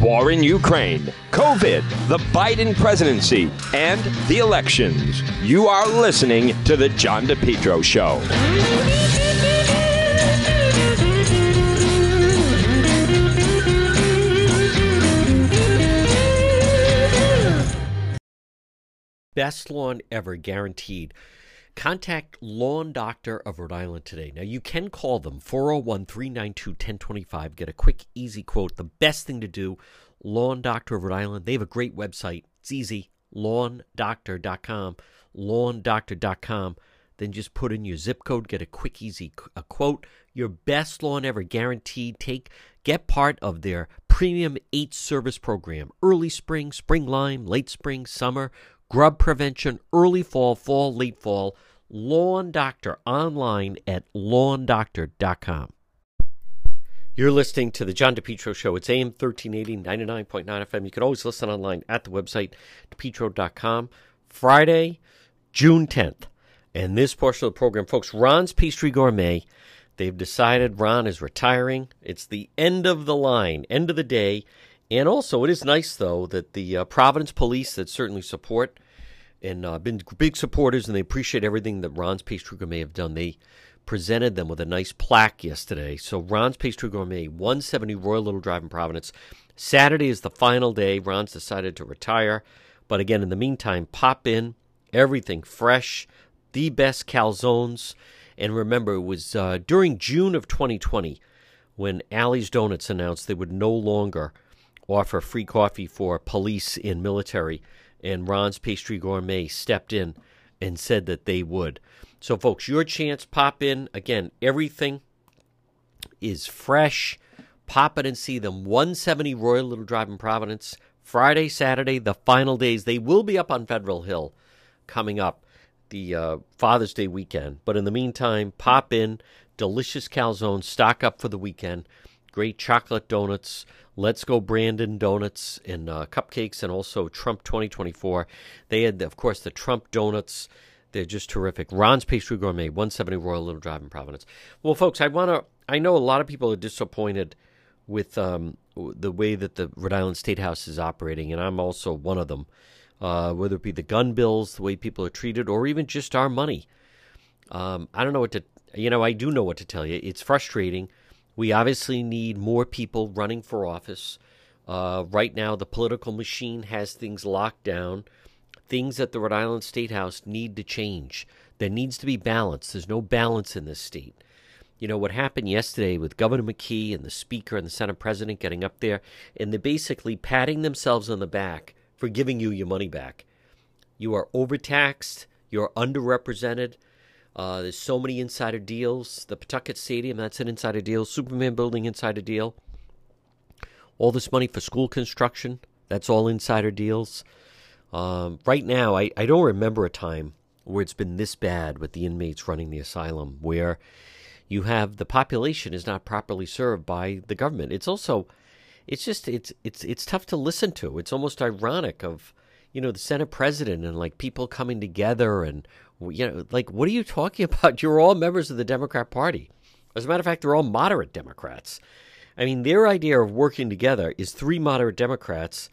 War in Ukraine, COVID, the Biden presidency, and the elections. You are listening to The John DePetro Show. Best lawn ever, guaranteed. Contact Lawn Doctor of Rhode Island today. Now, you can call them, 401-392-1025. Get a quick, easy quote. The best thing to do, Lawn Doctor of Rhode Island. They have a great website. It's easy, lawndoctor.com, lawndoctor.com. Then just put in your zip code, get a quick, easy quote. Your best lawn ever, guaranteed. Get part of their premium 8-service program. Early spring, spring lime, late spring, summer, grub prevention, early fall, fall, late fall. Lawn Doctor, online at lawndoctor.com. You're listening to The John DePetro Show. It's AM 1380, 99.9 FM. You can always listen online at the website, depetro.com. Friday, June 10th. And this portion of the program, folks, Ron's Pastry Gourmet, they've decided Ron is retiring. It's the end of the line, end of the day. And also, it is nice, though, that the Providence police that certainly support and been big supporters, and they appreciate everything that Ron's Pastry Gourmet have done. They presented them with a nice plaque yesterday. So Ron's Pastry Gourmet, 170 Royal Little Drive in Providence. Saturday is the final day. Ron's decided to retire. But again, in the meantime, pop in. Everything fresh. The best calzones. And remember, it was during June of 2020 when Allie's Donuts announced they would no longer offer free coffee for police and military, and Ron's Pastry Gourmet stepped in and said that they would. So, folks, your chance, pop in. Again, everything is fresh. Pop in and see them, 170 Royal Little Drive in Providence, Friday, Saturday, the final days. They will be up on Federal Hill coming up the Father's Day weekend. But in the meantime, pop in, delicious calzones, stock up for the weekend. Great chocolate donuts, Let's Go Brandon donuts, and cupcakes, and also Trump 2024. They had, of course, the Trump donuts. They're just terrific. Ron's Pastry Gourmet, 170 Royal Little Drive in Providence. Well, folks, I know a lot of people are disappointed with the way that the Rhode Island State House is operating, and I'm also one of them, whether it be the gun bills, the way people are treated, or even just our money. I don't know what to, I do know what to tell you. It's frustrating. We obviously need more people running for office. Right now, the political machine has things locked down. Things at the Rhode Island State House need to change. There needs to be balance. There's no balance in this state. You know, what happened yesterday with Governor McKee and the Speaker and the Senate President getting up there, and they're basically patting themselves on the back for giving you your money back. You are overtaxed. You're underrepresented. There's so many insider deals. The Pawtucket Stadium, that's an insider deal. Superman Building, insider deal. All this money for school construction, that's all insider deals. Right now, I don't remember a time where it's been this bad with the inmates running the asylum, where you have the population is not properly served by the government. It's also, it's tough to listen to. It's almost ironic of, the Senate President and like people coming together and, what are you talking about? You're all members of the Democrat Party. As a matter of fact, they're all moderate Democrats. I mean, their idea of working together is three moderate Democrats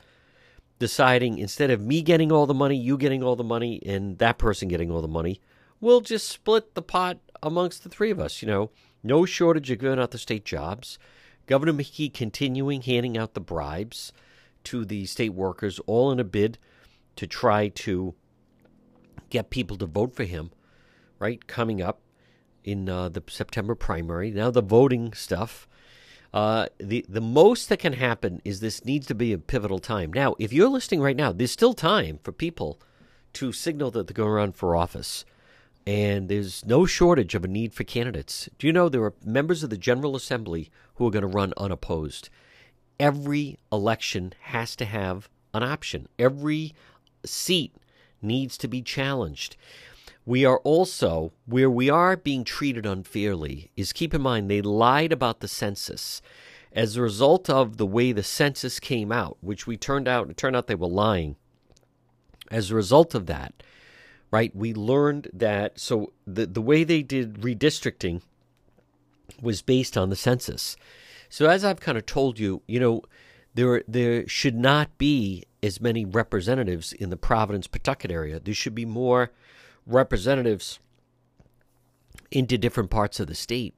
deciding instead of me getting all the money, you getting all the money, and that person getting all the money, we'll just split the pot amongst the three of us. No shortage of giving out the state jobs. Governor McKee continuing handing out the bribes to the state workers, all in a bid to try to get people to vote for him, right, coming up in the September primary. Now the voting stuff. The most that can happen is this needs to be a pivotal time. Now, if you're listening right now, there's still time for people to signal that they're going to run for office. And there's no shortage of a need for candidates. Do you know there are members of the General Assembly who are going to run unopposed? Every election has to have an option. Every seat needs to be challenged. We are also, where we are being treated unfairly is, keep in mind, they lied about the census. As a result of the way the census came out, which it turned out they were lying. As a result of that, right, we learned that, so the way they did redistricting was based on the census. So as I've kind of told you, There should not be as many representatives in the Providence-Pawtucket area. There should be more representatives into different parts of the state.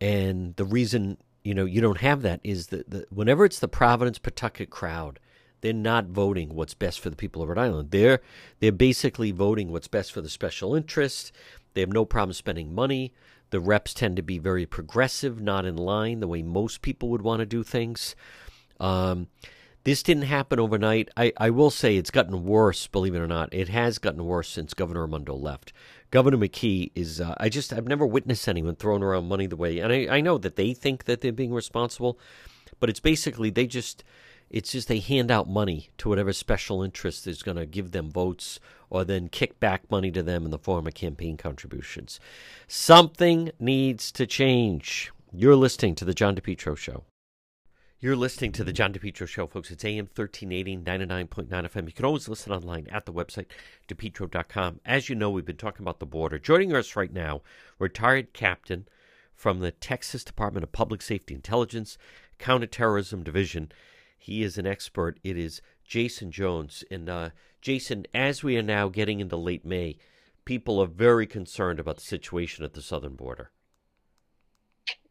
And the reason, you know, you don't have that is that whenever it's the Providence-Pawtucket crowd, they're not voting what's best for the people of Rhode Island. They're basically voting what's best for the special interest. They have no problem spending money. The reps tend to be very progressive, not in line the way most people would want to do things. This didn't happen overnight. I will say it's gotten worse, believe it or not. It has gotten worse since Governor Amundo left. Governor McKee is, I've never witnessed anyone throwing around money the way, and I know that they think that they're being responsible, but it's basically they hand out money to whatever special interest is going to give them votes or then kick back money to them in the form of campaign contributions. Something needs to change. You're listening to The John DePetro Show. You're listening to The John DePetro Show, folks. It's AM 1380, 99.9 FM. You can always listen online at the website, depetro.com. As you know, we've been talking about the border. Joining us right now, retired captain from the Texas Department of Public Safety Intelligence Counterterrorism Division. He is an expert. It is Jason Jones. And Jason, as we are now getting into late May, people are very concerned about the situation at the southern border.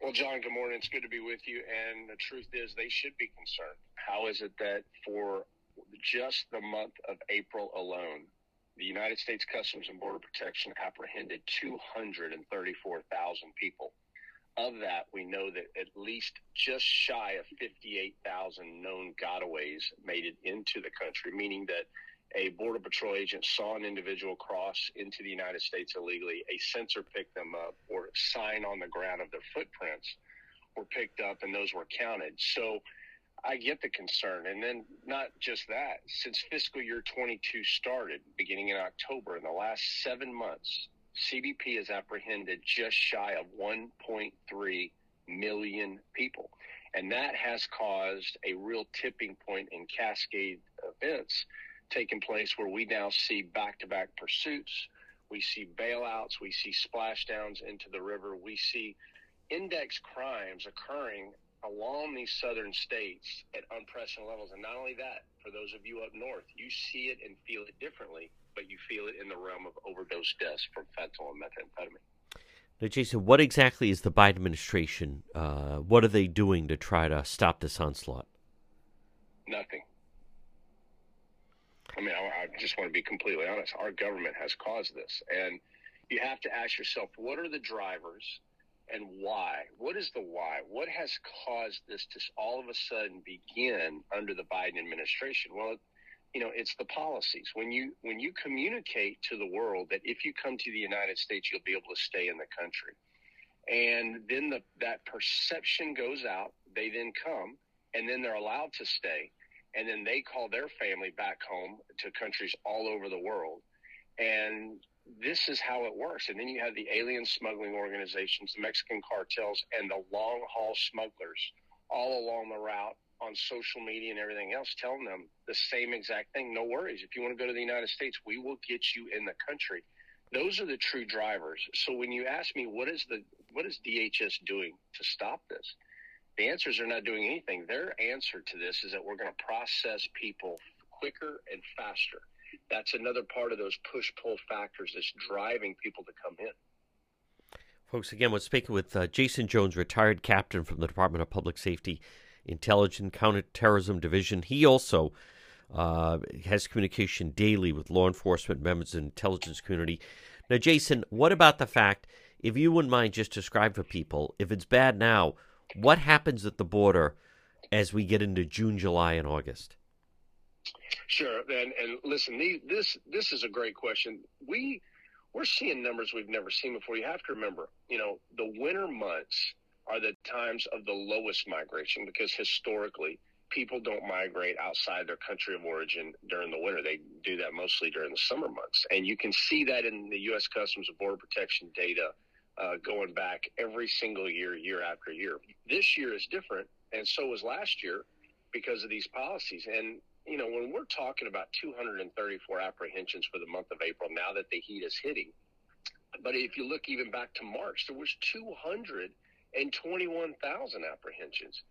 Well, John, good morning. It's good to be with you. And the truth is they should be concerned. How is it that for just the month of April alone, the United States Customs and Border Protection apprehended 234,000 people? Of that, we know that at least just shy of 58,000 known gotaways made it into the country, meaning that a Border Patrol agent saw an individual cross into the United States illegally, a sensor picked them up, or sign on the ground of their footprints were picked up, and those were counted. So I get the concern. And then not just that, since fiscal year 22 started, beginning in October, in the last 7 months, CBP has apprehended just shy of 1.3 million people. And that has caused a real tipping point in cascade events taking place where we now see back-to-back pursuits. We see bailouts. We see splashdowns into the river. We see index crimes occurring along these southern states at unprecedented levels. And not only that, for those of you up north, you see it and feel it differently, but you feel it in the realm of overdose deaths from fentanyl and methamphetamine. Now, Jason, what exactly is the Biden administration? What are they doing to try to stop this onslaught? Nothing. I mean, I just want to be completely honest. Our government has caused this. And you have to ask yourself, what are the drivers and why? What is the why? What has caused this to all of a sudden begin under the Biden administration? Well, you know, it's the policies. When you communicate to the world that if you come to the United States, you'll be able to stay in the country. And then that perception goes out. They then come, and then they're allowed to stay. And then they call their family back home to countries all over the world. And this is how it works. And then you have the alien smuggling organizations, the Mexican cartels, and the long-haul smugglers all along the route on social media and everything else telling them the same exact thing. No worries. If you want to go to the United States, we will get you in the country. Those are the true drivers. So when you ask me, what is DHS doing to stop this? The answers are not doing anything. Their answer to this is that we're going to process people quicker and faster. That's another part of those push-pull factors that's driving people to come in. Folks, again, we're speaking with Jason Jones, retired captain from the Department of Public Safety Intelligence Counterterrorism Division. He also has communication daily with law enforcement members and intelligence community. Now, Jason, what about the fact, if you wouldn't mind just describe for people, if it's bad now, what happens at the border as we get into June, July, and August? Sure. And listen, this is a great question. We're seeing numbers we've never seen before. You have to remember, you know, the winter months are the times of the lowest migration because historically people don't migrate outside their country of origin during the winter. They do that mostly during the summer months. And you can see that in the U.S. Customs and Border Protection data. Going back every single year, year after year. This year is different, and so was last year because of these policies. And, you know, when we're talking about 234 apprehensions for the month of April, now that the heat is hitting, but if you look even back to March, there was 221,000 apprehensions.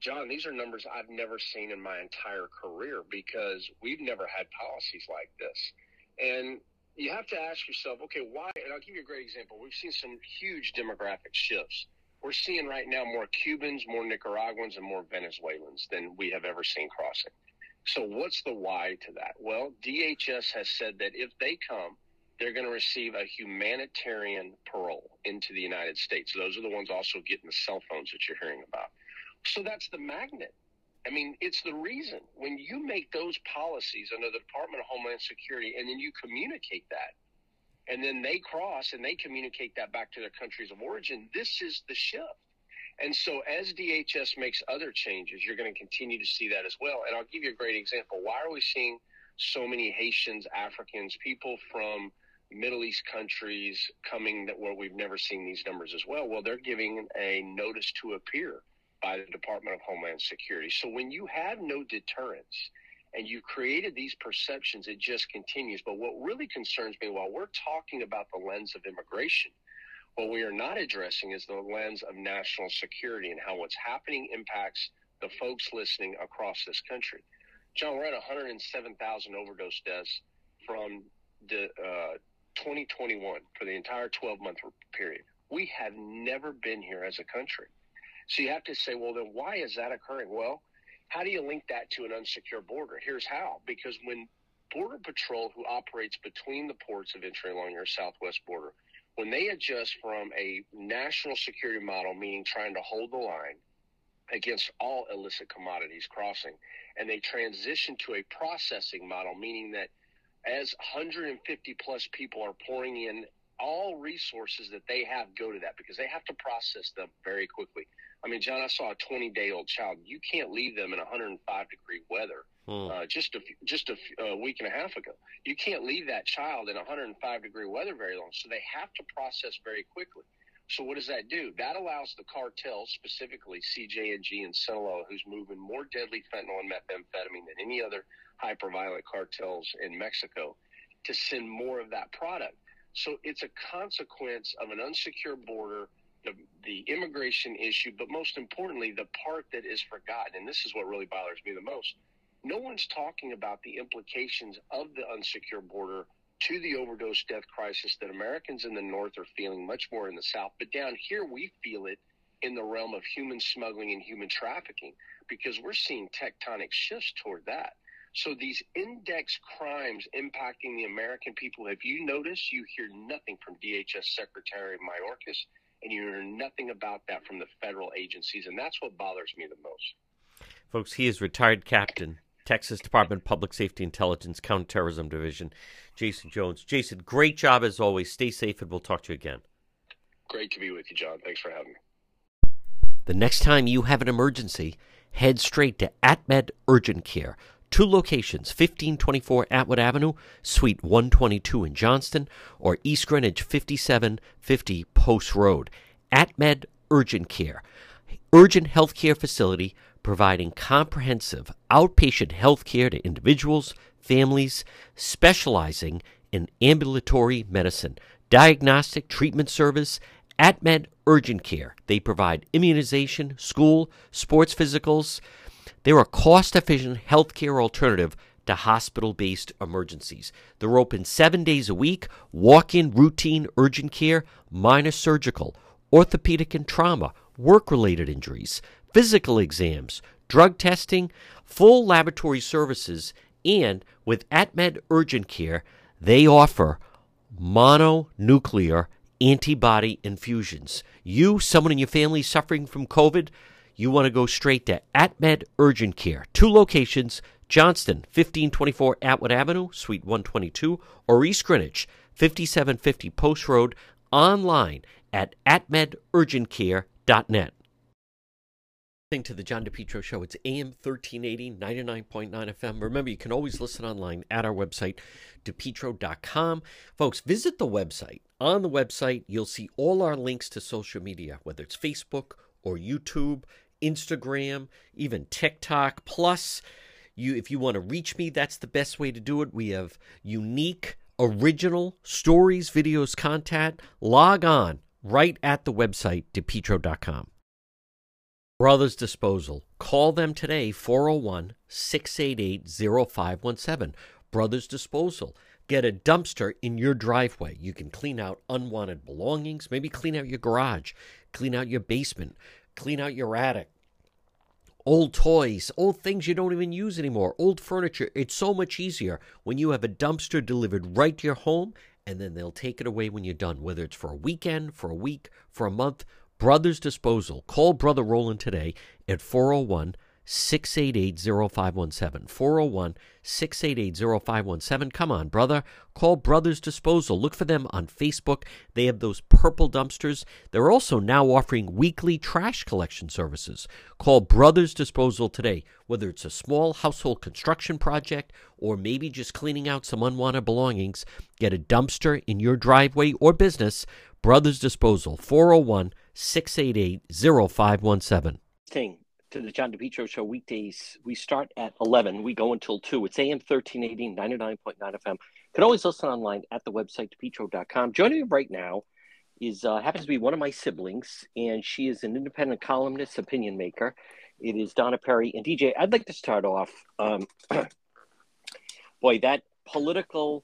John, these are numbers I've never seen in my entire career because we've never had policies like this. And you have to ask yourself, okay, why? And I'll give you a great example. We've seen some huge demographic shifts. We're seeing right now more Cubans, more Nicaraguans, and more Venezuelans than we have ever seen crossing. So what's the why to that? Well, DHS has said that if they come, they're going to receive a humanitarian parole into the United States. Those are the ones also getting the cell phones that you're hearing about. So that's the magnet. I mean, it's the reason. When you make those policies under the Department of Homeland Security and then you communicate that, and then they cross and they communicate that back to their countries of origin, this is the shift. And so as DHS makes other changes, you're going to continue to see that as well. And I'll give you a great example. Why are we seeing so many Haitians, Africans, people from Middle East countries coming that where we've never seen these numbers as well? Well, they're giving a notice to appear by the Department of Homeland Security. So when you have no deterrence and you've created these perceptions, it just continues. But what really concerns me, while we're talking about the lens of immigration, what we are not addressing is the lens of national security and how what's happening impacts the folks listening across this country. John, we're at 107,000 overdose deaths from the 2021 for the entire 12-month period. We have never been here as a country. So you have to say, well, then why is that occurring? Well, how do you link that to an unsecure border? Here's how. Because when Border Patrol, who operates between the ports of entry along your southwest border, when they adjust from a national security model, meaning trying to hold the line against all illicit commodities crossing, and they transition to a processing model, meaning that as 150 plus people are pouring in, all resources that they have go to that because they have to process them very quickly. I mean, John, I saw a 20-day-old child. You can't leave them in 105-degree weather just a week and a half ago. You can't leave that child in 105-degree weather very long, so they have to process very quickly. So what does that do? That allows the cartel, specifically CJNG and Sinaloa, who's moving more deadly fentanyl and methamphetamine than any other hyperviolent cartels in Mexico, to send more of that product. So it's a consequence of an unsecure border, the immigration issue, but most importantly, the part that is forgotten. And this is what really bothers me the most. No one's talking about the implications of the unsecure border to the overdose death crisis that Americans in the North are feeling much more in the South. But down here, we feel it in the realm of human smuggling and human trafficking because we're seeing tectonic shifts toward that. So these index crimes impacting the American people, if you notice, you hear nothing from DHS Secretary Mayorkas, and you hear nothing about that from the federal agencies, and that's what bothers me the most. Folks, he is retired captain, Texas Department of Public Safety Intelligence, Counterterrorism Division, Jason Jones. Jason, great job as always. Stay safe, and we'll talk to you again. Great to be with you, John. Thanks for having me. The next time you have an emergency, head straight to AtMed Urgent Care. Two locations, 1524 Atwood Avenue, Suite 122 in Johnston, or East Greenwich 5750 Post Road. AtMed Urgent Care, urgent health care facility providing comprehensive outpatient health care to individuals, families, specializing in ambulatory medicine, diagnostic treatment service. AtMed Urgent Care. They provide immunization, school, sports physicals. They're a cost-efficient healthcare alternative to hospital-based emergencies. They're open 7 days a week, walk-in routine urgent care, minor surgical, orthopedic and trauma, work-related injuries, physical exams, drug testing, full laboratory services, and with AtMed Urgent Care, they offer mononuclear antibody infusions. You, someone in your family suffering from COVID, you want to go straight to AtMed Urgent Care. Two locations, Johnston, 1524 Atwood Avenue, Suite 122, or East Greenwich, 5750 Post Road, online at atmedurgentcare.net. Thanks to the John DePetro Show. It's AM 1380, 99.9 FM. Remember, you can always listen online at our website, depetro.com. Folks, visit the website. On the website, you'll see all our links to social media, whether it's Facebook or YouTube, Instagram, even TikTok. Plus, if you want to reach me, that's the best way to do it. We have unique, original stories, videos, content. Log on right at the website, depetro.com. Brothers Disposal. Call them today, 401-688-0517. Brothers Disposal. Get a dumpster in your driveway. You can clean out unwanted belongings, maybe clean out your garage, clean out your basement, clean out your attic. Old toys, old things you don't even use anymore, old furniture. It's so much easier when you have a dumpster delivered right to your home, and then they'll take it away when you're done, whether it's for a weekend, for a week, for a month. Brothers Disposal. Call Brother Roland today at 401-688-0517, 401-688-0517. Come on, brother. Call Brothers Disposal. Look for them on Facebook. They have those purple dumpsters. They're also now offering weekly trash collection services. Call Brothers Disposal today, whether it's a small household construction project or maybe just cleaning out some unwanted belongings. Get a dumpster in your driveway or business. Brothers Disposal, 401-688-0517. To the John DePetro Show weekdays, we start at 11. We go until 2. It's AM 1380, 99.9 FM. You can always listen online at the website, DePetro.com. Joining me right now is happens to be one of my siblings, and she is an independent columnist, opinion maker. It is Donna Perry. And DJ, I'd like to start off. Boy, that Politico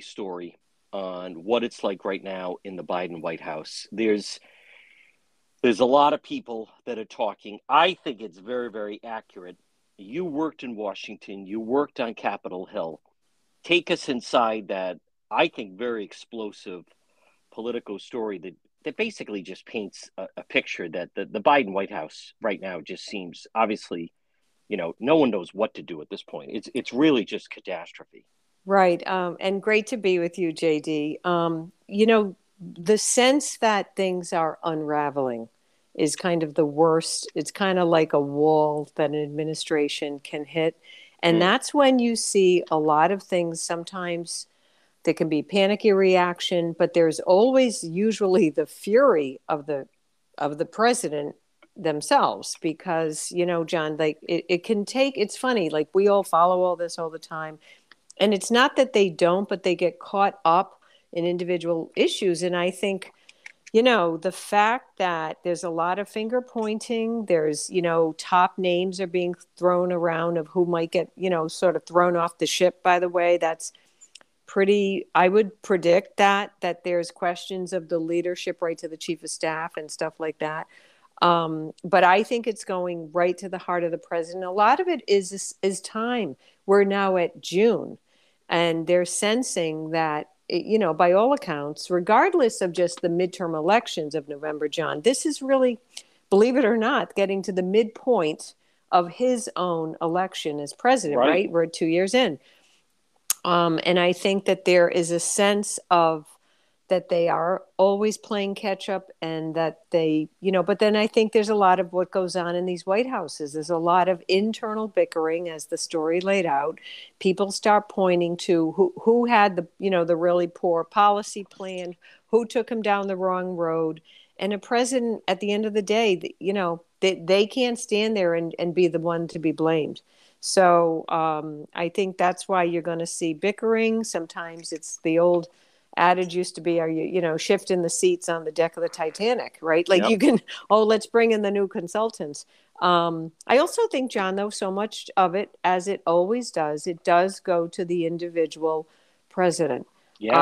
story on what it's like right now in the Biden White House. There's a lot of people that are talking. I think it's very, very accurate. You worked in Washington. You worked on Capitol Hill. Take us inside that, I think, very explosive Politico story that basically just paints a picture that the Biden White House right now just seems, obviously, no one knows what to do at this point. It's really just catastrophe. Right. And great to be with you, JD. The sense that things are unraveling is kind of the worst. It's kind of like a wall that an administration can hit. And that's when you see a lot of things. Sometimes there can be panicky reaction, but there's always usually the fury of the president themselves, because, John, like it can take, it's funny, like we all follow all this all the time. And it's not that they don't, but they get caught up in individual issues. And I think, the fact that there's a lot of finger pointing, there's, top names are being thrown around of who might get, sort of thrown off the ship, by the way. That's I would predict that there's questions of the leadership right to the chief of staff and stuff like that. But I think it's going right to the heart of the president. A lot of it is time. We're now at June, and they're sensing that, by all accounts, regardless of just the midterm elections of November, John, this is really, believe it or not, getting to the midpoint of his own election as president, right? We're 2 years in. And I think that there is a sense of that they are always playing catch up, and that they, but then I think there's a lot of what goes on in these White Houses. There's a lot of internal bickering, as the story laid out. People start pointing to who had the, the really poor policy plan, who took him down the wrong road. And a president, at the end of the day, they can't stand there and be the one to be blamed. So I think that's why you're going to see bickering. Sometimes it's the old adage used to be, are you, shifting the seats on the deck of the Titanic, right? Like, yep. You can, let's bring in the new consultants. I also think, John, though, so much of it, as it always does, it does go to the individual president. Yes.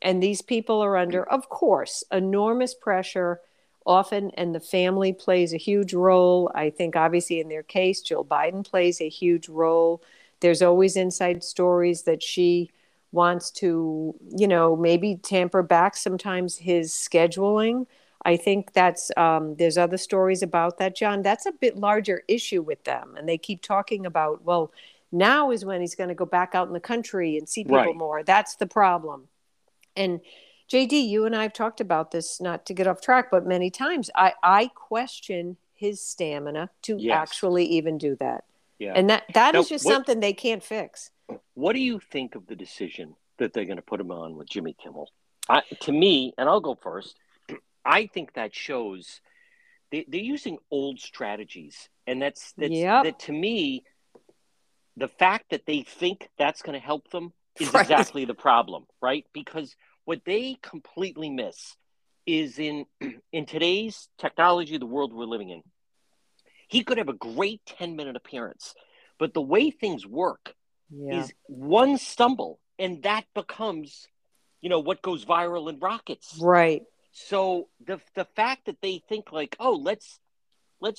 And these people are under, of course, enormous pressure often, and the family plays a huge role. I think, obviously, in their case, Jill Biden plays a huge role. There's always inside stories that she wants to, maybe tamper back sometimes his scheduling. I think that's, there's other stories about that, John. That's a bit larger issue with them. And they keep talking about, well, now is when he's going to go back out in the country and see people more. That's the problem. And JD, you and I have talked about this, not to get off track, but many times I question his stamina to actually even do that. Yeah. And that is just something they can't fix. What do you think of the decision that they're going to put him on with Jimmy Kimmel? To me, and I'll go first, I think that shows they're using old strategies. And that to me, the fact that they think that's going to help them is exactly the problem, right? Because what they completely miss is in today's technology, the world we're living in, he could have a great 10-minute appearance. But the way things work is one stumble, and that becomes, you know, what goes viral and rockets. Right. So the fact that they think like, oh, let's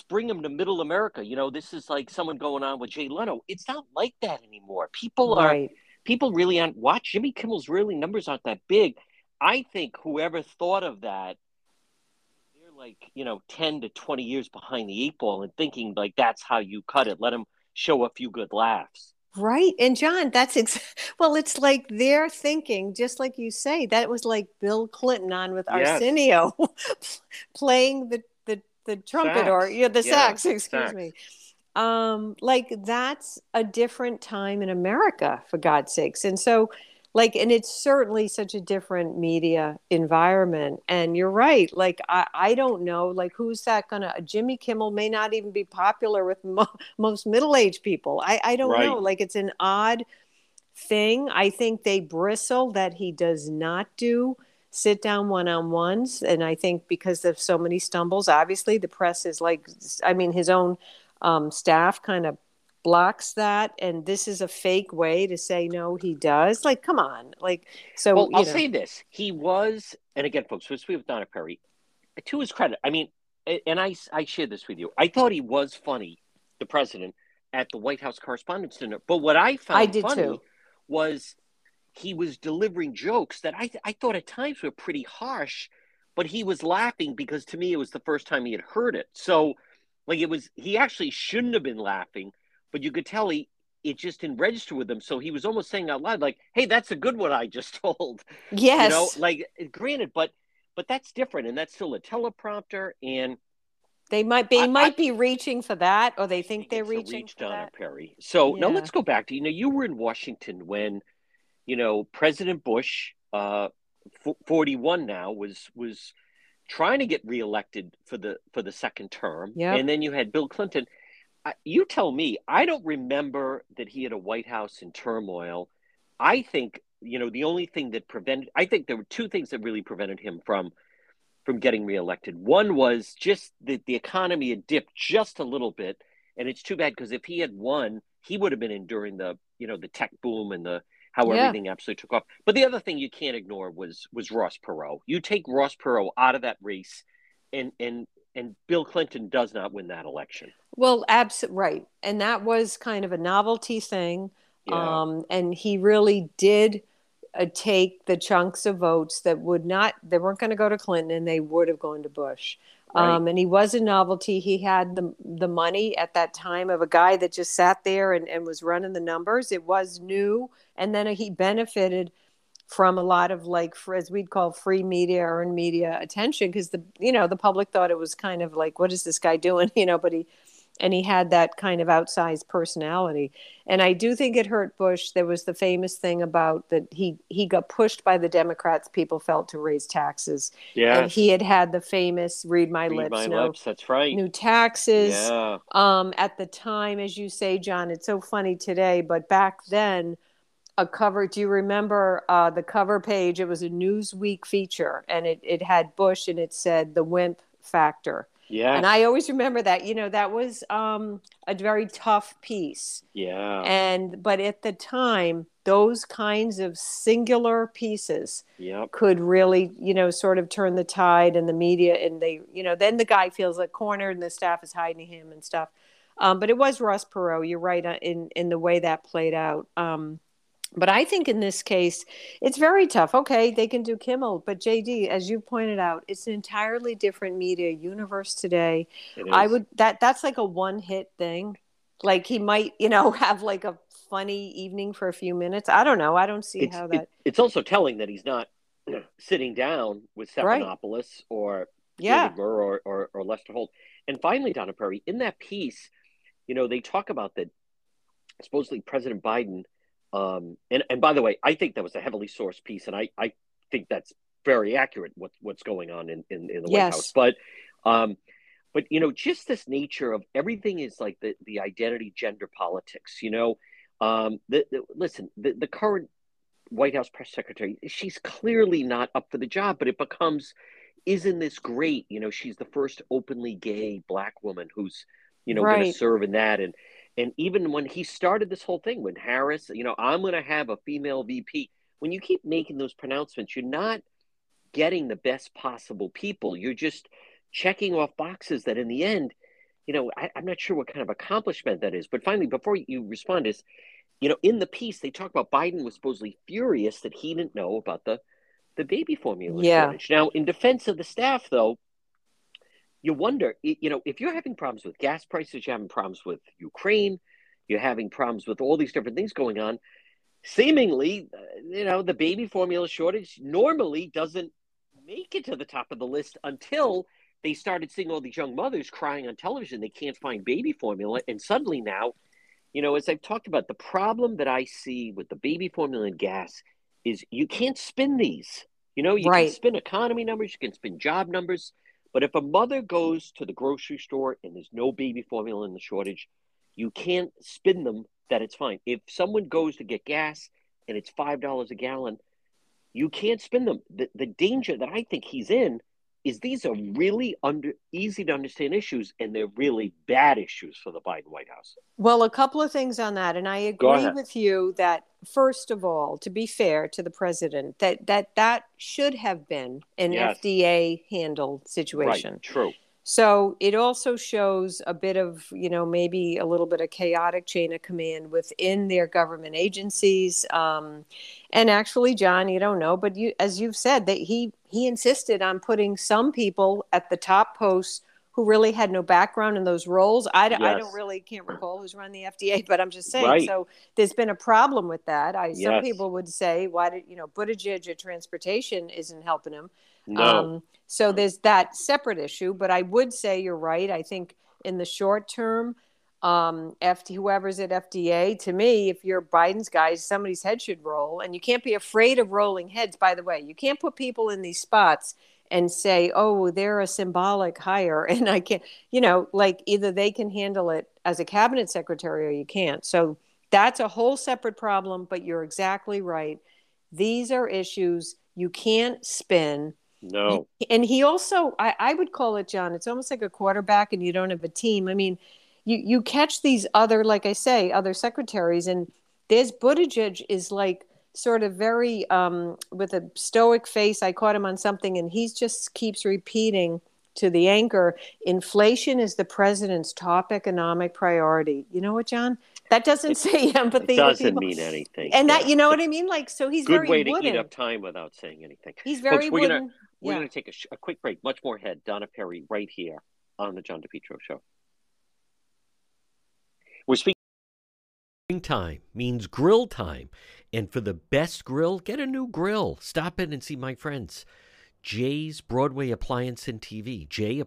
bring him to middle America. You know, this is like someone going on with Jay Leno. It's not like that anymore. People people really aren't watching. Jimmy Kimmel's really numbers aren't that big. I think whoever thought of that, they're like, you know, 10 to 20 years behind the eight ball and thinking like that's how you cut it. Let them show a few good laughs. Right. And John, that's well, it's like they're thinking, just like you say, that was like Bill Clinton on with Arsenio playing the trumpet sax. Or the sax, excuse me. Like that's a different time in America, for God's sakes. And so like, and it's certainly such a different media environment. And you're right. Like, I don't know, like, who's that going to, Jimmy Kimmel may not even be popular with most middle-aged people. I don't know. Like, it's an odd thing. I think they bristle that he does not do sit-down one-on-ones. And I think because of so many stumbles, obviously the press is like, I mean, his own staff kind of blocks that, and this is a fake way to say no, he does. Like, come on. Like, so well, I'll say this: he was, and again, folks, we speak with Donna Perry. To his credit, I mean, and I shared this with you. I thought he was funny, the president, at the White House Correspondents' Dinner. But what I found funny was he was delivering jokes that I thought at times were pretty harsh, but he was laughing because to me it was the first time he had heard it. So, like, it was he actually shouldn't have been laughing. But you could tell it just didn't register with him. So he was almost saying out loud, like, hey, that's a good one I just told. Yes. You know, like, granted, but that's different. And that's still a teleprompter. And they might be be reaching for that, or they think they're reaching for Donna Perry. So now let's go back to, you know, you were in Washington when, you know, President Bush, 41 now, was trying to get reelected for the second term. Yep. And then you had Bill Clinton. You tell me, I don't remember that he had a White House in turmoil. I think, you know, the only thing that prevented, I think there were two things that really prevented him from getting reelected. One was just that the economy had dipped just a little bit. And it's too bad because if he had won, he would have been in during the, you know, the tech boom and the how everything absolutely took off. But the other thing you can't ignore was Ross Perot. You take Ross Perot out of that race and Bill Clinton does not win that election. Well, absolutely. Right. And that was kind of a novelty thing. Yeah. And he really did take the chunks of votes that they weren't going to go to Clinton and they would have gone to Bush. Right. And he was a novelty. He had the money at that time of a guy that just sat there and was running the numbers. It was new. And then he benefited from a lot of, like, as we'd call, free media or earned media attention, because the public thought it was kind of like, what is this guy doing? You know, but he had that kind of outsized personality. And I do think it hurt Bush. There was the famous thing about that he got pushed by the Democrats, people felt, to raise taxes. Yeah. And he had the famous read my lips, that's right. New taxes. Yeah. At the time, as you say, John, it's so funny today, but back then, do you remember the cover page? It was a Newsweek feature, and it had Bush, and it said the wimp factor. Yeah. And I always remember that, you know, that was a very tough piece. Yeah. But at the time, those kinds of singular pieces could really, you know, sort of turn the tide in the media, and they, you know, then the guy feels like cornered and the staff is hiding him and stuff. But it was Ross Perot. You're right in the way that played out. But I think in this case, it's very tough. Okay, they can do Kimmel. But JD, as you pointed out, it's an entirely different media universe today. That's like a one-hit thing. Like, he might, you know, have like a funny evening for a few minutes. I don't know. I don't see how that... It's also telling that he's not sitting down with Stephanopoulos or Gallagher or Lester Holt. And finally, Donna Perry, in that piece, you know, they talk about that supposedly President Biden... And by the way, I think that was a heavily sourced piece, and I think that's very accurate what's going on in the White House. But you know, just this nature of everything is like the identity gender politics. You know, the current White House press secretary, she's clearly not up for the job, but it becomes isn't this great? You know, she's the first openly gay black woman who's, you know, right. going to serve in that. And even when he started this whole thing, when Harris, you know, I'm going to have a female VP. When you keep making those pronouncements, you're not getting the best possible people. You're just checking off boxes that in the end, you know, I'm not sure what kind of accomplishment that is. But finally, before you respond is, you know, in the piece, they talk about Biden was supposedly furious that he didn't know about the baby formula shortage. Now, in defense of the staff, though, you wonder, you know, if you're having problems with gas prices, you're having problems with Ukraine, you're having problems with all these different things going on. Seemingly, you know, the baby formula shortage normally doesn't make it to the top of the list until they started seeing all these young mothers crying on television. They can't find baby formula. And suddenly now, you know, as I've talked about, the problem that I see with the baby formula and gas is you can't spin these. You know, you right. can spin economy numbers, you can spin job numbers. But if a mother goes to the grocery store and there's no baby formula in the shortage, you can't spin them that it's fine. If someone goes to get gas and it's $5 a gallon, you can't spin them. The danger that I think he's in is these are really easy to understand issues, and they're really bad issues for the Biden White House. Well, a couple of things on that. And I agree with you that, first of all, to be fair to the president, that should have been an FDA-handled situation. Right, true. So it also shows a bit of, you know, maybe a little bit of chaotic chain of command within their government agencies. And actually, John, you don't know, but you, as you've said, that he insisted on putting some people at the top posts who really had no background in those roles. I don't really can't recall who's run the FDA, but I'm just saying. Right. So there's been a problem with that. Some people would say, why did, you know, Buttigieg at transportation isn't helping him. No. So there's that separate issue, but I would say you're right. I think in the short term, whoever's at FDA, to me, if you're Biden's guy, somebody's head should roll, and you can't be afraid of rolling heads. By the way, you can't put people in these spots and say, oh, they're a symbolic hire, and I can't, you know, like either they can handle it as a cabinet secretary or you can't. So that's a whole separate problem, but you're exactly right. These are issues you can't spin. No. And he also, I would call it, John, it's almost like a quarterback and you don't have a team. I mean, you catch these other, like I say, other secretaries, and there's Buttigieg is like sort of very, with a stoic face. I caught him on something and he just keeps repeating to the anchor, inflation is the president's top economic priority. You know what, John? That doesn't say empathy. It doesn't mean anything. And that, you know what I mean? Like, so he's very wooden. Good way to eat up time without saying anything. He's very wooden. We're going to take a quick break. Much more ahead. Donna Perry right here on the John DePetro Show. We're speaking time means grill time. And for the best grill, get a new grill. Stop in and see my friends. Jay's Broadway Appliance and TV, J',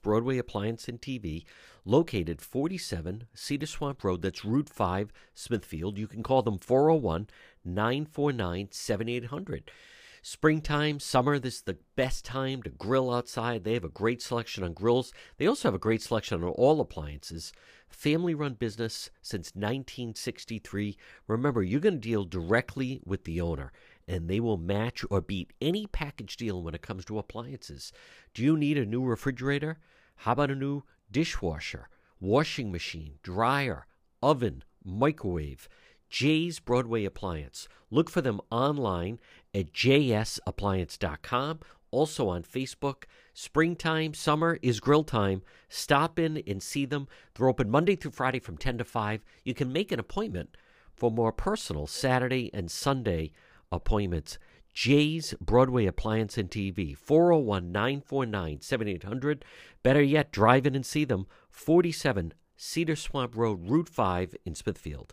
Broadway Appliance and TV, located 47 Cedar Swamp Road, that's Route 5, Smithfield. You can call them 401-949-7800. Springtime, summer, this is the best time to grill outside. They have a great selection on grills. They also have a great selection on all appliances. Family-run business since 1963. Remember, you're going to deal directly with the owner, and they will match or beat any package deal when it comes to appliances. Do you need a new refrigerator? How about a new dishwasher, washing machine, dryer, oven, microwave? Jay's Broadway Appliance. Look for them online at jsappliance.com. Also on Facebook. Springtime, summer is grill time. Stop in and see them. They're open Monday through Friday from 10 to 5. You can make an appointment for more personal Saturday and Sunday appointments. Jay's Broadway Appliance and TV, 401-949-7800. Better yet, drive in and see them, 47 Cedar Swamp Road, Route 5 in Smithfield.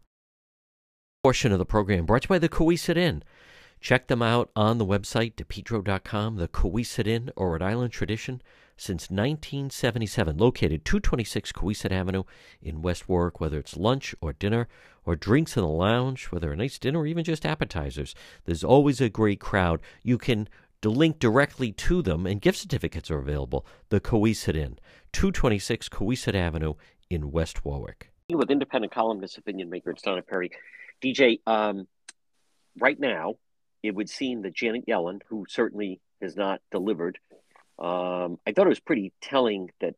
Portion of the program brought to you by the Cowesett Inn. Check them out on the website, DePetro.com, the Cowesett Inn, a Rhode Island tradition since 1977, located 226 Cowesett Avenue in West Warwick. Whether it's lunch or dinner or drinks in the lounge, whether a nice dinner or even just appetizers, there's always a great crowd. You can link directly to them, and gift certificates are available. The Cowesett Inn, 226 Cowesett Avenue in West Warwick. With independent columnist, opinion maker, it's Donna Perry. DJ, right now, it would seem that Janet Yellen, who certainly has not delivered, I thought it was pretty telling that,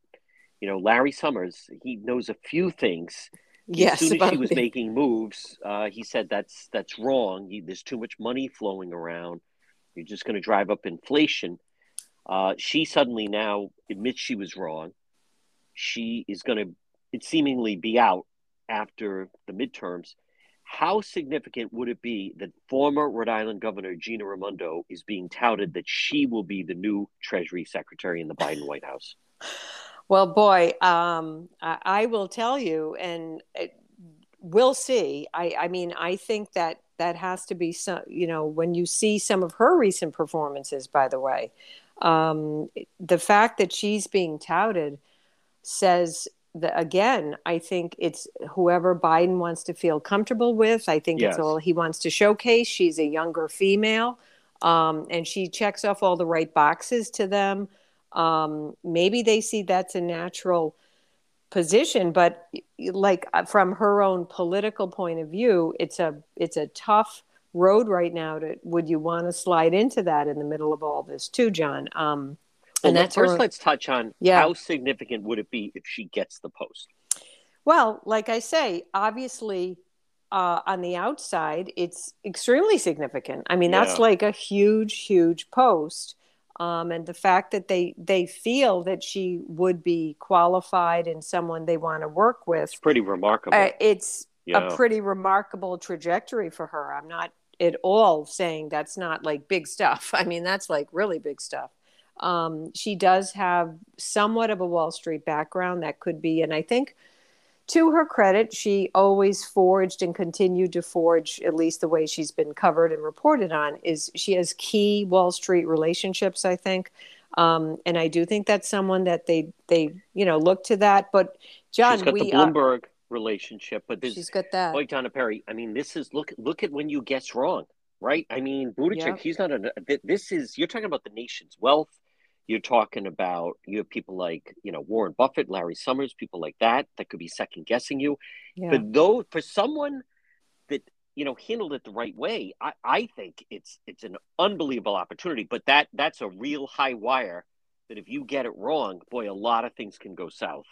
you know, Larry Summers, he knows a few things. Yes, as soon as she was making moves, he said that's wrong. There's too much money flowing around. You're just going to drive up inflation. She suddenly now admits she was wrong. She is going to seemingly be out after the midterms. How significant would it be that former Rhode Island Governor Gina Raimondo is being touted that she will be the new Treasury Secretary in the Biden White House? Well, boy, I will tell you, and we'll see. I mean, I think that has to be some, you know, when you see some of her recent performances, by the way, the fact that she's being touted says, again, I think it's whoever Biden wants to feel comfortable with. I think It's all he wants to showcase. She's a younger female, and she checks off all the right boxes to them. Maybe they see that's a natural position, but like from her own political point of view, it's a tough road right now. Would you want to slide into that in the middle of all this too, John? Let's touch on how significant would it be if she gets the post? Well, like I say, obviously, on the outside, it's extremely significant. I mean, that's like a huge, huge post. And the fact that they feel that she would be qualified and someone they want to work with. It's pretty remarkable. It's a pretty remarkable trajectory for her. I'm not at all saying that's not like big stuff. I mean, that's like really big stuff. She does have somewhat of a Wall Street background that could be, and I think to her credit, she always forged and continued to forge, at least the way she's been covered and reported on, is she has key Wall Street relationships, I think. And I do think that's someone that they look to that, but John, she's got the Bloomberg relationship, but she's got that. Boy, Donna Perry, I mean, this is, look at when you guess wrong. Right. I mean, Buttigieg, he's not you're talking about the nation's wealth. You're talking about, you have people like, Warren Buffett, Larry Summers, people like that could be second guessing you. Yeah. But though for someone that, handled it the right way, I think it's an unbelievable opportunity. But that's a real high wire that if you get it wrong, boy, a lot of things can go south.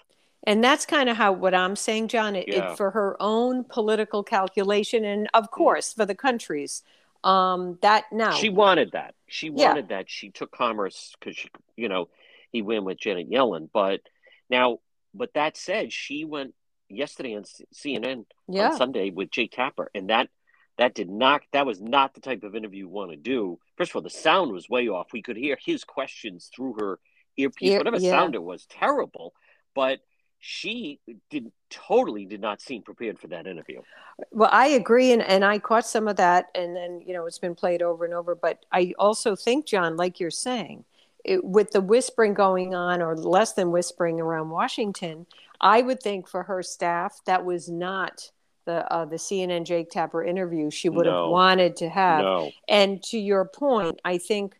And that's kind of what I'm saying, John, it for her own political calculation and, of course, for the country's. She wanted that. She wanted that. She took commerce because he went with Janet Yellen. But that said, she went yesterday on CNN on Sunday with Jake Tapper, and that was not the type of interview you want to do. First of all, the sound was way off. We could hear his questions through her earpiece. Whatever sound it was, terrible. But she totally did not seem prepared for that interview. Well, I agree. And I caught some of that. And then, it's been played over and over. But I also think, John, like you're saying, with the whispering going on or less than whispering around Washington, I would think for her staff, that was not the CNN Jake Tapper interview she would have wanted to have. No. And to your point, I think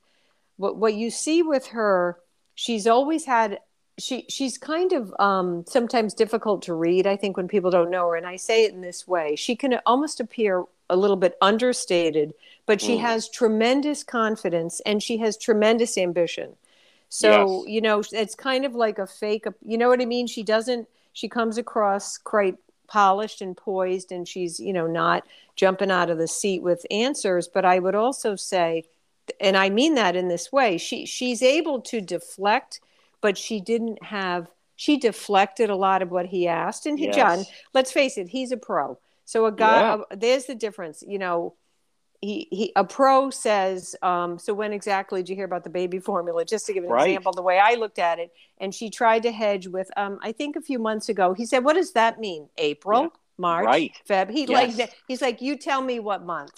what you see with her, she's always had She's kind of sometimes difficult to read, I think, when people don't know her. And I say it in this way. She can almost appear a little bit understated, but she has tremendous confidence and she has tremendous ambition. So, it's kind of like a fake, you know what I mean? She comes across quite polished and poised, and she's, not jumping out of the seat with answers. But I would also say, and I mean that in this way, she's able to deflect. But she deflected a lot of what he asked. And John, let's face it, he's a pro. So a guy, there's the difference. A pro says, so when exactly did you hear about the baby formula? Just to give an example, the way I looked at it. And she tried to hedge with, I think a few months ago, he said, what does that mean? April, March, Feb. He's like, you tell me what month.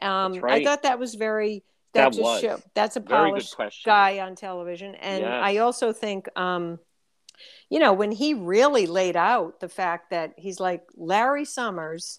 That's right. I thought that was very, that just showed, that's a polished guy on television. And yes. I also think, you know, when he really laid out the fact that he's like, Larry Summers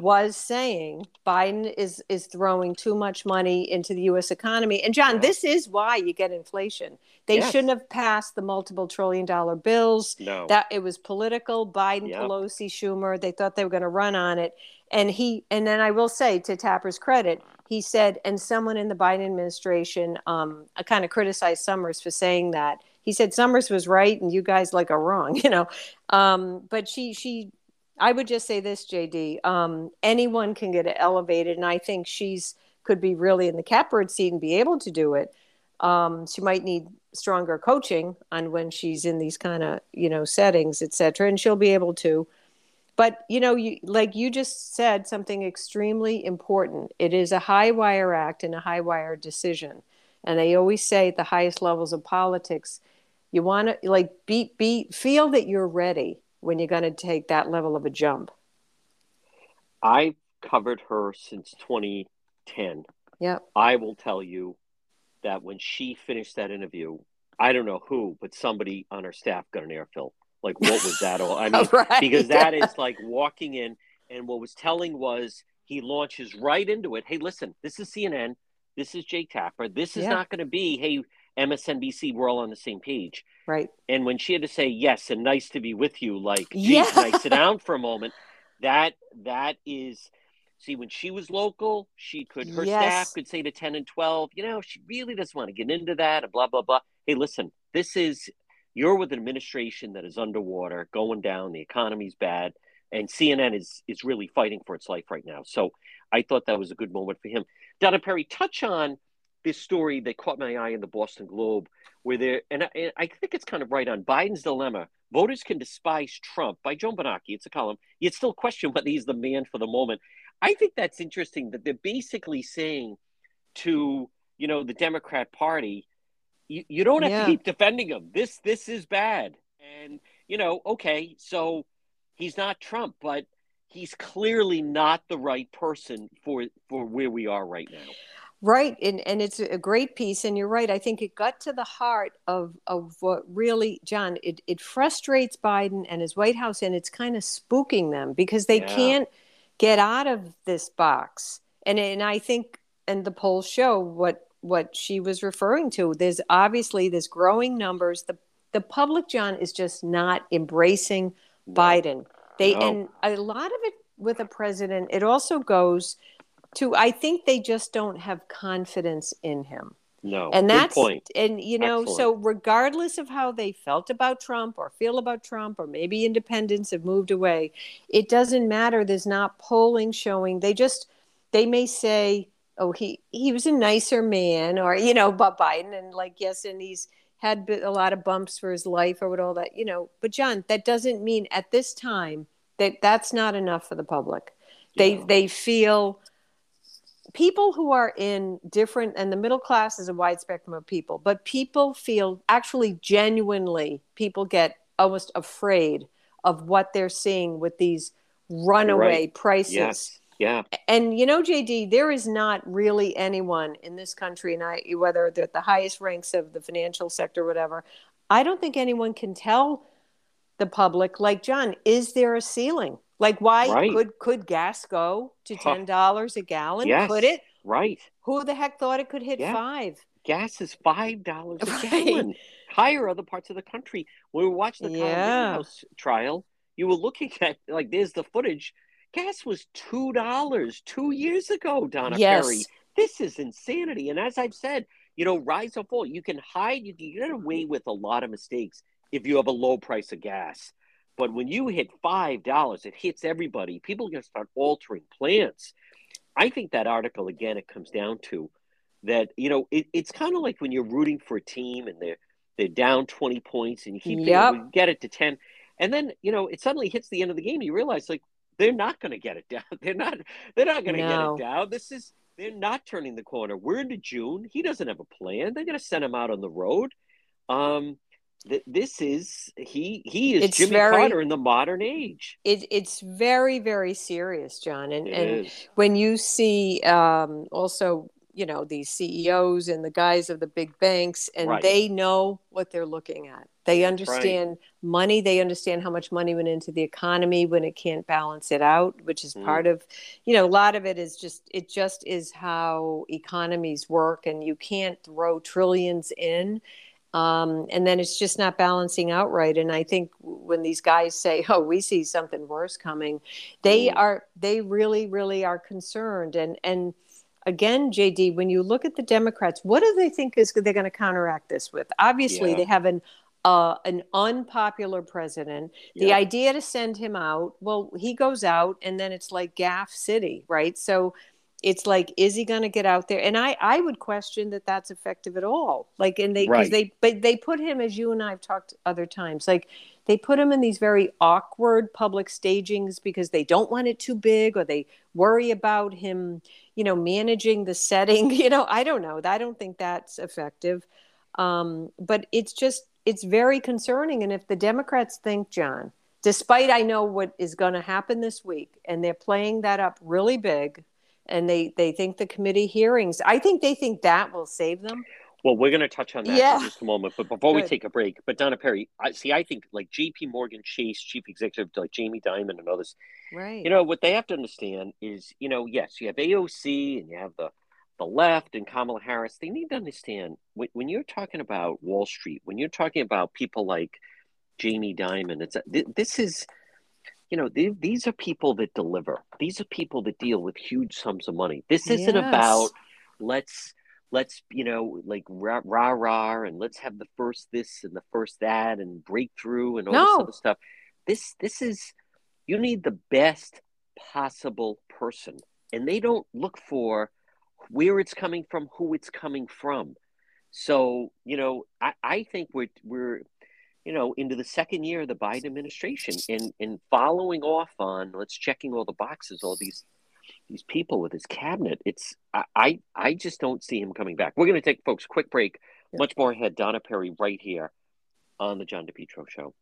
was saying Biden is throwing too much money into the U.S. economy. And John, this is why you get inflation. They shouldn't have passed the multiple $1 trillion bills. No. That it was political. Biden, Pelosi, Schumer, they thought they were going to run on it. And he, and then I will say, to Tapper's credit, he said, and someone in the Biden administration, I kind of criticized Summers for saying that. He said Summers was right and you guys like are wrong, you know. But she, I would just say this, JD, anyone can get elevated. And I think she's could be really in the catbird seat and be able to do it. She might need stronger coaching on when she's in these kind of, you know, settings, et cetera. And she'll be able to. But, you know, you, like you just said, something extremely important. It is a high wire act and a high wire decision. And they always say at the highest levels of politics, you want to like feel that you're ready when you're going to take that level of a jump. I've covered her since 2010. Yeah. I will tell you that when she finished that interview, I don't know who, but somebody on her staff got an airfill. Like, what was that all? I mean, because that is like walking in, and what was telling was he launches right into it. Hey, listen, this is CNN. This is Jake Tapper. This is not going to be, hey, MSNBC, we're all on the same page. Right. And when she had to say yes and nice to be with you, like, geez, can I sit down for a moment? That is, see, when she was local, she could, her staff could say to 10 and 12, you know, she really doesn't want to get into that and blah, blah, blah. Hey, listen, this is, you're with an administration that is underwater, going down, the economy's bad, and CNN is really fighting for its life right now. So I thought that was a good moment for him. Donna Perry, touch on this story that caught my eye in the Boston Globe, where there, and I think it's kind of right on, Biden's dilemma. Voters can despise Trump, by Joan Bernanke. It's a column. You'd still question whether he's the man for the moment. I think that's interesting that they're basically saying to, you know, the Democrat Party, you don't have to keep defending him. This is bad. And, you know, okay, so he's not Trump, but he's clearly not the right person for where we are right now. Right. And it's a great piece. And you're right. I think it got to the heart of what really, John, it frustrates Biden and his White House, and it's kind of spooking them because they can't get out of this box. And I think, and the polls show what she was referring to. There's obviously this growing numbers. The public, John, is just not embracing Biden. And a lot of it with a president, it also goes to, I think they just don't have confidence in him. No, and that's, good point. And you know, excellent. So regardless of how they felt about Trump or feel about Trump, or maybe independents have moved away, it doesn't matter. There's not polling showing. They may say, oh, he was a nicer man, or, you know, but Biden, and like, yes, and he's had a lot of bumps for his life or with all that, you know. But John, that doesn't mean at this time that's not enough for the public. They feel people who are in different, and the middle class is a wide spectrum of people, but people feel actually genuinely, people get almost afraid of what they're seeing with these runaway prices. Yes. Yeah. And, you know, JD, there is not really anyone in this country, and whether they're at the highest ranks of the financial sector, whatever, I don't think anyone can tell the public, like, John, is there a ceiling? Like, why could gas go to $10 a gallon? Yes. Could it? Right. Who the heck thought it could hit $5? Gas is $5 a gallon. Higher other parts of the country. When we watched the House trial, you were looking at, like, there's the footage. Gas was $2 2 years ago, Donna Perry. This is insanity. And as I've said, you know, rise or fall, you can hide, you can get away with a lot of mistakes if you have a low price of gas. But when you hit $5, it hits everybody. People are going to start altering plans. I think that article, again, it comes down to that, you know, it's kind of like when you're rooting for a team and they're down 20 points and you keep you get it to 10. And then, you know, it suddenly hits the end of the game. And you realize, like, they're not going to get it down. They're not going to get it down. They're not turning the corner. We're into June. He doesn't have a plan. They're going to send him out on the road. This is he is Jimmy Carter in the modern age. It's very, very serious, John. And when you see also, you know, these CEOs and the guys of the big banks, and right. they know what they're looking at. They understand right. money. They understand how much money went into the economy when it can't balance it out, which is part of, you know, a lot of it is just, it just is how economies work, and you can't throw trillions in. And then it's just not balancing out right. And I think when these guys say, oh, we see something worse coming, they really, really are concerned. And again, JD, when you look at the Democrats, what do they think is they're going to counteract this with? Obviously, they have an unpopular president. The idea to send him out, well, he goes out and then it's like Gaff City, right? So it's like, is he going to get out there? And I would question that that's effective at all. Like, and they, right. But they put him, as you and I have talked other times, like they put him in these very awkward public stagings because they don't want it too big, or they worry about him, you know, managing the setting. You know, I don't know. I don't think that's effective. But it's just, it's very concerning. And if the Democrats think, John, despite I know what is going to happen this week, and they're playing that up really big, and they think the committee hearings, I think they think that will save them. Well, we're going to touch on that in just a moment. But before we take a break, but Donna Perry, I think like J.P. Morgan Chase, chief executive, like Jamie Dimon and others, right? You know, what they have to understand is, you know, yes, you have AOC and you have the left and Kamala Harris. They need to understand when you're talking about Wall Street, when you're talking about people like Jamie Dimon, it's this is... You know, these are people that deliver. These are people that deal with huge sums of money. This isn't about let's you know, like rah rah, and let's have the first this and the first that and breakthrough and all this other stuff. This is, you need the best possible person, and they don't look for where it's coming from, who it's coming from. So you know, I think we're you know, into the second year of the Biden administration and following off on let's checking all the boxes, all these people with his cabinet. It's I just don't see him coming back. We're going to take, folks, quick break. Yeah. Much more ahead. Donna Perry right here on the John DePetro Show.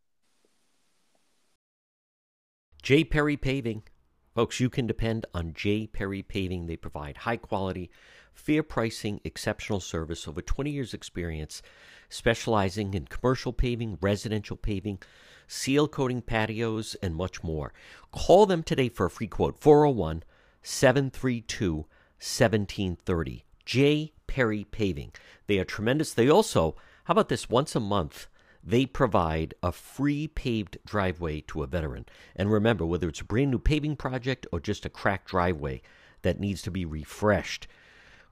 J. Perry Paving. Folks, you can depend on J. Perry Paving. They provide high quality, fair pricing, exceptional service, over 20 years experience, specializing in commercial paving, residential paving, seal coating patios, and much more. Call them today for a free quote, 401-732-1730. J. Perry Paving. They are tremendous. They also, how about this, once a month, they provide a free paved driveway to a veteran. And remember, whether it's a brand new paving project or just a cracked driveway that needs to be refreshed,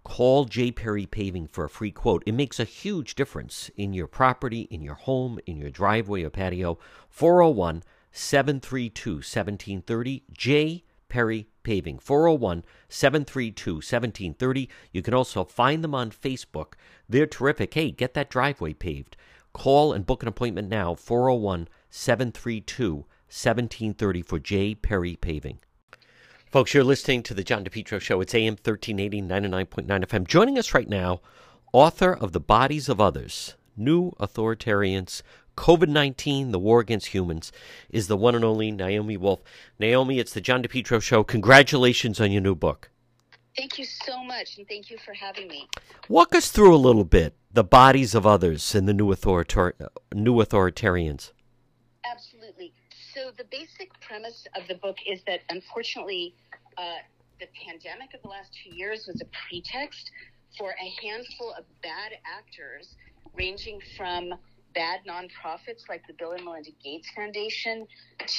call J. Perry Paving for a free quote. It makes a huge difference in your property, in your home, in your driveway or patio. 401-732-1730. J. Perry Paving. 401-732-1730. You can also find them on Facebook. They're terrific. Hey, get that driveway paved. Call and book an appointment now. 401-732-1730 for J. Perry Paving. Folks, you're listening to the John DePetro Show. It's AM 1380, 99.9 FM. Joining us right now, author of The Bodies of Others, New Authoritarians, COVID-19, the War Against Humans, is the one and only Naomi Wolf. Naomi, it's the John DePetro Show. Congratulations on your new book. Thank you so much, and thank you for having me. Walk us through a little bit, The Bodies of Others and the New Authoritarians. Absolutely. So the basic premise of the book is that, unfortunately, the pandemic of the last 2 years was a pretext for a handful of bad actors, ranging from bad nonprofits like the Bill and Melinda Gates Foundation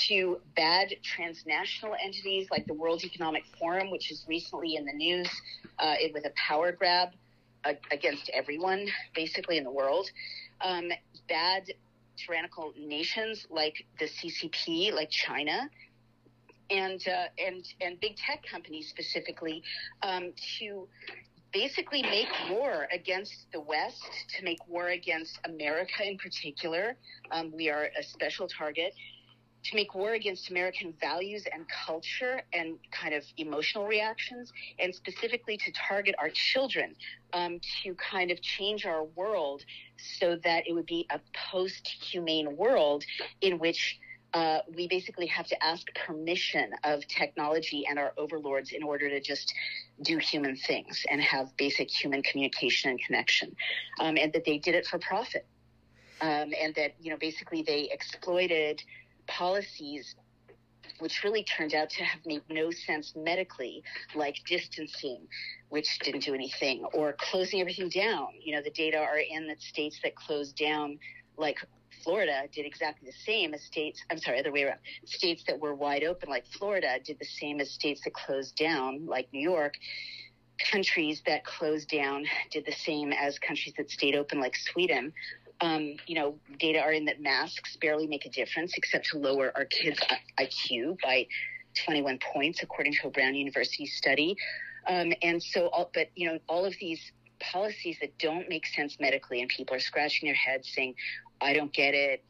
to bad transnational entities like the World Economic Forum, which is recently in the news with a power grab against everyone, basically, in the world, bad tyrannical nations like the CCP, like China, and big tech companies specifically, to basically make war against the West, to make war against America in particular. We are a special target, to make war against American values and culture and kind of emotional reactions, and specifically to target our children, to kind of change our world so that it would be a post-humane world in which we basically have to ask permission of technology and our overlords in order to just do human things and have basic human communication and connection, and that they did it for profit. And that, you know, basically they exploited policies which really turned out to have made no sense medically, like distancing, which didn't do anything, or closing everything down. You know, the data are in that states that closed down, like Florida, did exactly the same as states, I'm sorry, other way around, states that were wide open, like Florida, did the same as states that closed down, like New York. Countries that closed down did the same as countries that stayed open, like Sweden. You know, data are in that masks barely make a difference, except to lower our kids' IQ by 21 points, according to a Brown University study. And so, but, you know, all of these policies that don't make sense medically, and people are scratching their heads saying, I don't get it.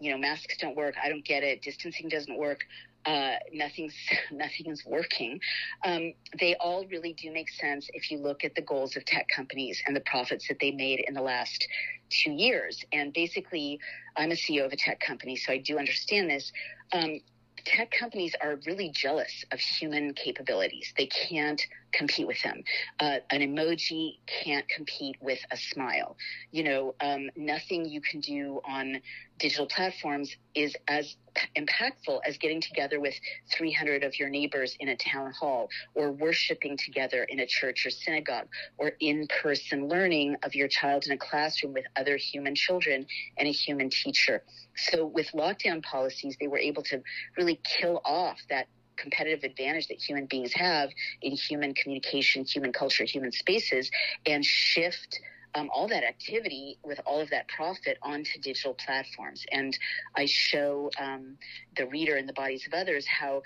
You know, masks don't work. I don't get it. Distancing doesn't work. Nothing's working. They all really do make sense if you look at the goals of tech companies and the profits that they made in the last 2 years. And basically, I'm a CEO of a tech company, so I do understand this. Tech companies are really jealous of human capabilities. They can't compete with them. An emoji can't compete with a smile. You know, nothing you can do on digital platforms is as impactful as getting together with 300 of your neighbors in a town hall, or worshiping together in a church or synagogue, or in-person learning of your child in a classroom with other human children and a human teacher. So with lockdown policies, they were able to really kill off that competitive advantage that human beings have in human communication, human culture, human spaces, and shift all that activity with all of that profit onto digital platforms. And I show the reader and the bodies of others how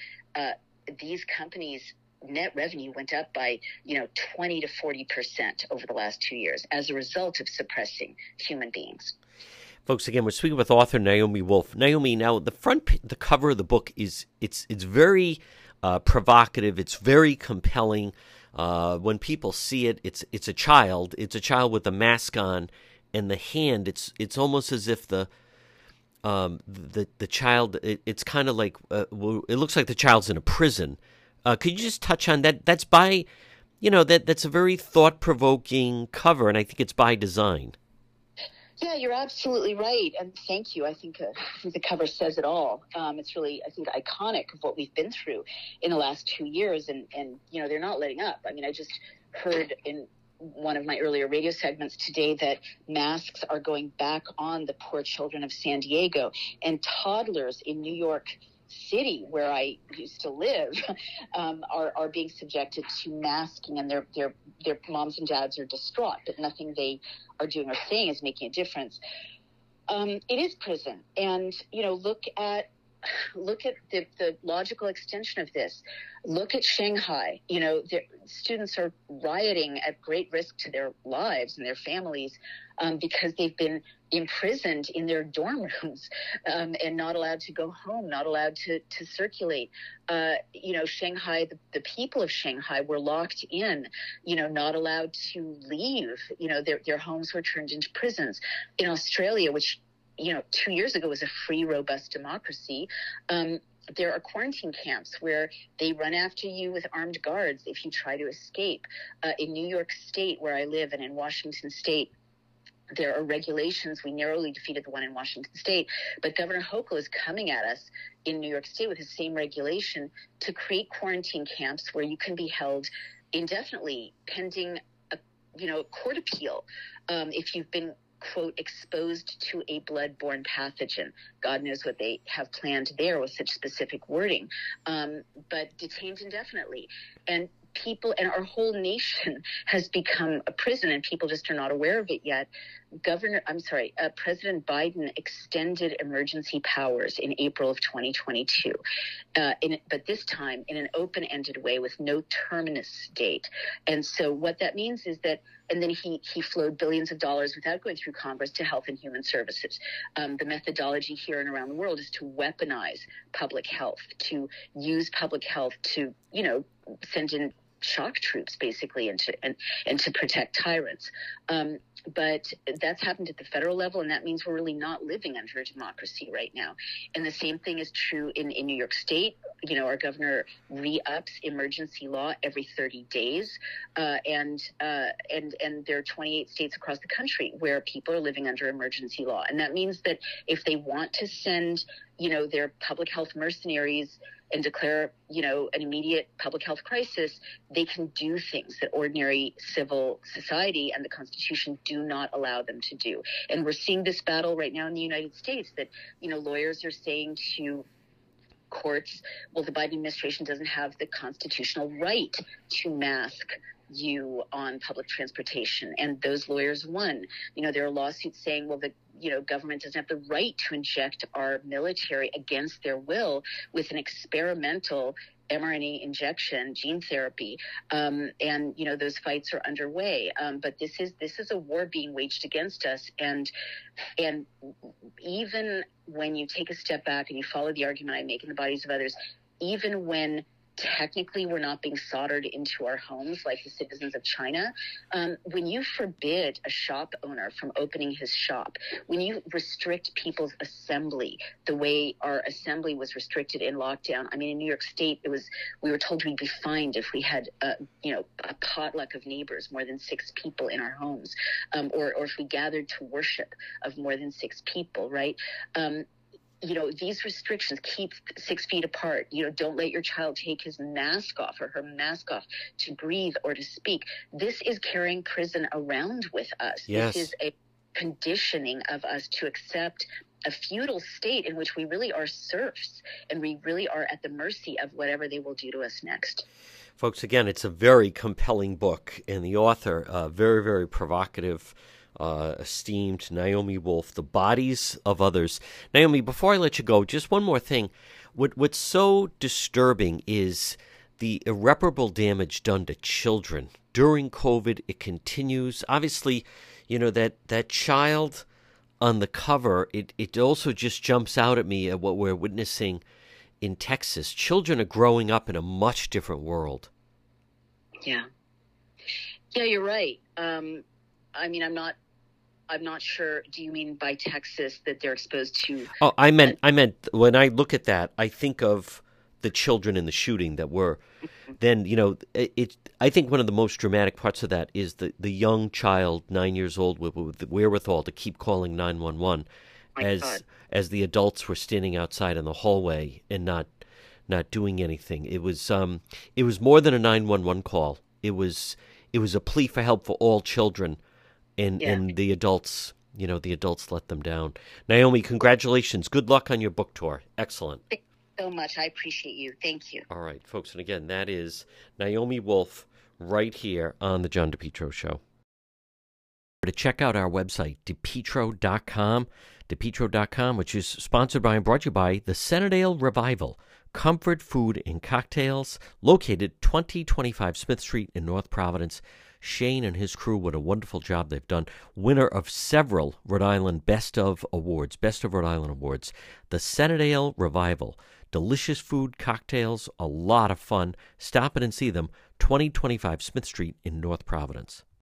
these companies' net revenue went up by, 20 to 40% over the last 2 years as a result of suppressing human beings. Folks, again, we're speaking with author Naomi Wolf. Naomi, now the cover of the book is very provocative. It's very compelling. When people see it, it's a child. It's a child with a mask on, and the hand. It's almost as if the child. It's kind of like it looks like the child's in a prison. Could you just touch on that? That's by, that's a very thought-provoking cover, and I think it's by design. Yeah, you're absolutely right. And thank you. I think the cover says it all. It's really, I think, iconic of what we've been through in the last 2 years. And they're not letting up. I mean, I just heard in one of my earlier radio segments today that masks are going back on the poor children of San Diego, and toddlers in New York City, where I used to live, are being subjected to masking, and their moms and dads are distraught, but nothing they are doing or saying is making a difference. It is prison, and look at the logical extension of this. Look at Shanghai. Students are rioting at great risk to their lives and their families because they've been imprisoned in their dorm rooms and not allowed to go home, not allowed to circulate. Shanghai, the people of Shanghai were locked in, not allowed to leave. Their homes were turned into prisons. In Australia, which 2 years ago was a free, robust democracy, there are quarantine camps where they run after you with armed guards if you try to escape. In New York State, where I live, and in Washington State, there are regulations. We narrowly defeated the one in Washington State, but Governor Hochul is coming at us in New York State with the same regulation to create quarantine camps where you can be held indefinitely pending a court appeal if you've been, quote, exposed to a bloodborne pathogen. God knows what they have planned there with such specific wording, but detained indefinitely. And people and our whole nation has become a prison, and people just are not aware of it yet. President Biden extended emergency powers in April of 2022, but this time in an open-ended way with no terminus date. And so what that means is that, and then he flowed billions of dollars without going through Congress to Health and Human Services. The methodology here and around the world is to weaponize public health, to use public health to, send in shock troops basically and to protect tyrants. But that's happened at the federal level, and that means we're really not living under a democracy right now. And the same thing is true in New York State. Our governor re-ups emergency law every 30 days, and there are 28 states across the country where people are living under emergency law. And that means that if they want to send, their public health mercenaries and declare, an immediate public health crisis, they can do things that ordinary civil society and the Constitution do not allow them to do. And we're seeing this battle right now in the United States that, lawyers are saying to courts, well, the Biden administration doesn't have the constitutional right to mask you on public transportation. And those lawyers won. There are lawsuits saying, well, the government doesn't have the right to inject our military against their will with an experimental mRNA injection, gene therapy. Those fights are underway. But this is a war being waged against us. And even when you take a step back and you follow the argument I make in the bodies of others, even when technically we're not being soldered into our homes like the citizens of China, when you forbid a shop owner from opening his shop, when you restrict people's assembly the way our assembly was restricted in lockdown, in New York State, we were told we'd be fined if we had a potluck of neighbors, more than 6 people in our homes, or if we gathered to worship of more than 6 people, right? These restrictions, keep 6 feet apart, don't let your child take his mask off or her mask off to breathe or to speak. This is carrying prison around with us. Yes. This is a conditioning of us to accept a feudal state in which we really are serfs and we really are at the mercy of whatever they will do to us next. Folks, again, it's a very compelling book, and the author, very, very provocative, esteemed Naomi Wolf, The Bodies of Others. Naomi, before I let you go, just one more thing. What's so disturbing is the irreparable damage done to children during COVID. It continues. Obviously, that child on the cover, it also just jumps out at me at what we're witnessing in Texas. Children are growing up in a much different world. Yeah. Yeah, you're right. I'm not sure. Do you mean by Texas that they're exposed to? Oh, I meant when I look at that, I think of the children in the shooting that were. Then I think one of the most dramatic parts of that is the young child, 9 years old, with the wherewithal to keep calling 911, as the adults were standing outside in the hallway and not doing anything. It was more than a 911 call. It was a plea for help for all children. And the adults let them down. Naomi, congratulations. Good luck on your book tour. Excellent. Thank you so much. I appreciate you. Thank you. All right, folks. And again, that is Naomi Wolf right here on The John DePetro Show. To check out our website, DePetro.com, DePetro.com, which is sponsored by and brought to you by the Centredale Revival. Comfort Food and Cocktails, located 2025 Smith Street in North Providence. Shane and his crew, what a wonderful job they've done. Winner of several Rhode Island Best of Rhode Island Awards. The Centredale Revival. Delicious food, cocktails, a lot of fun. Stop in and see them, 2025 Smith Street in North Providence.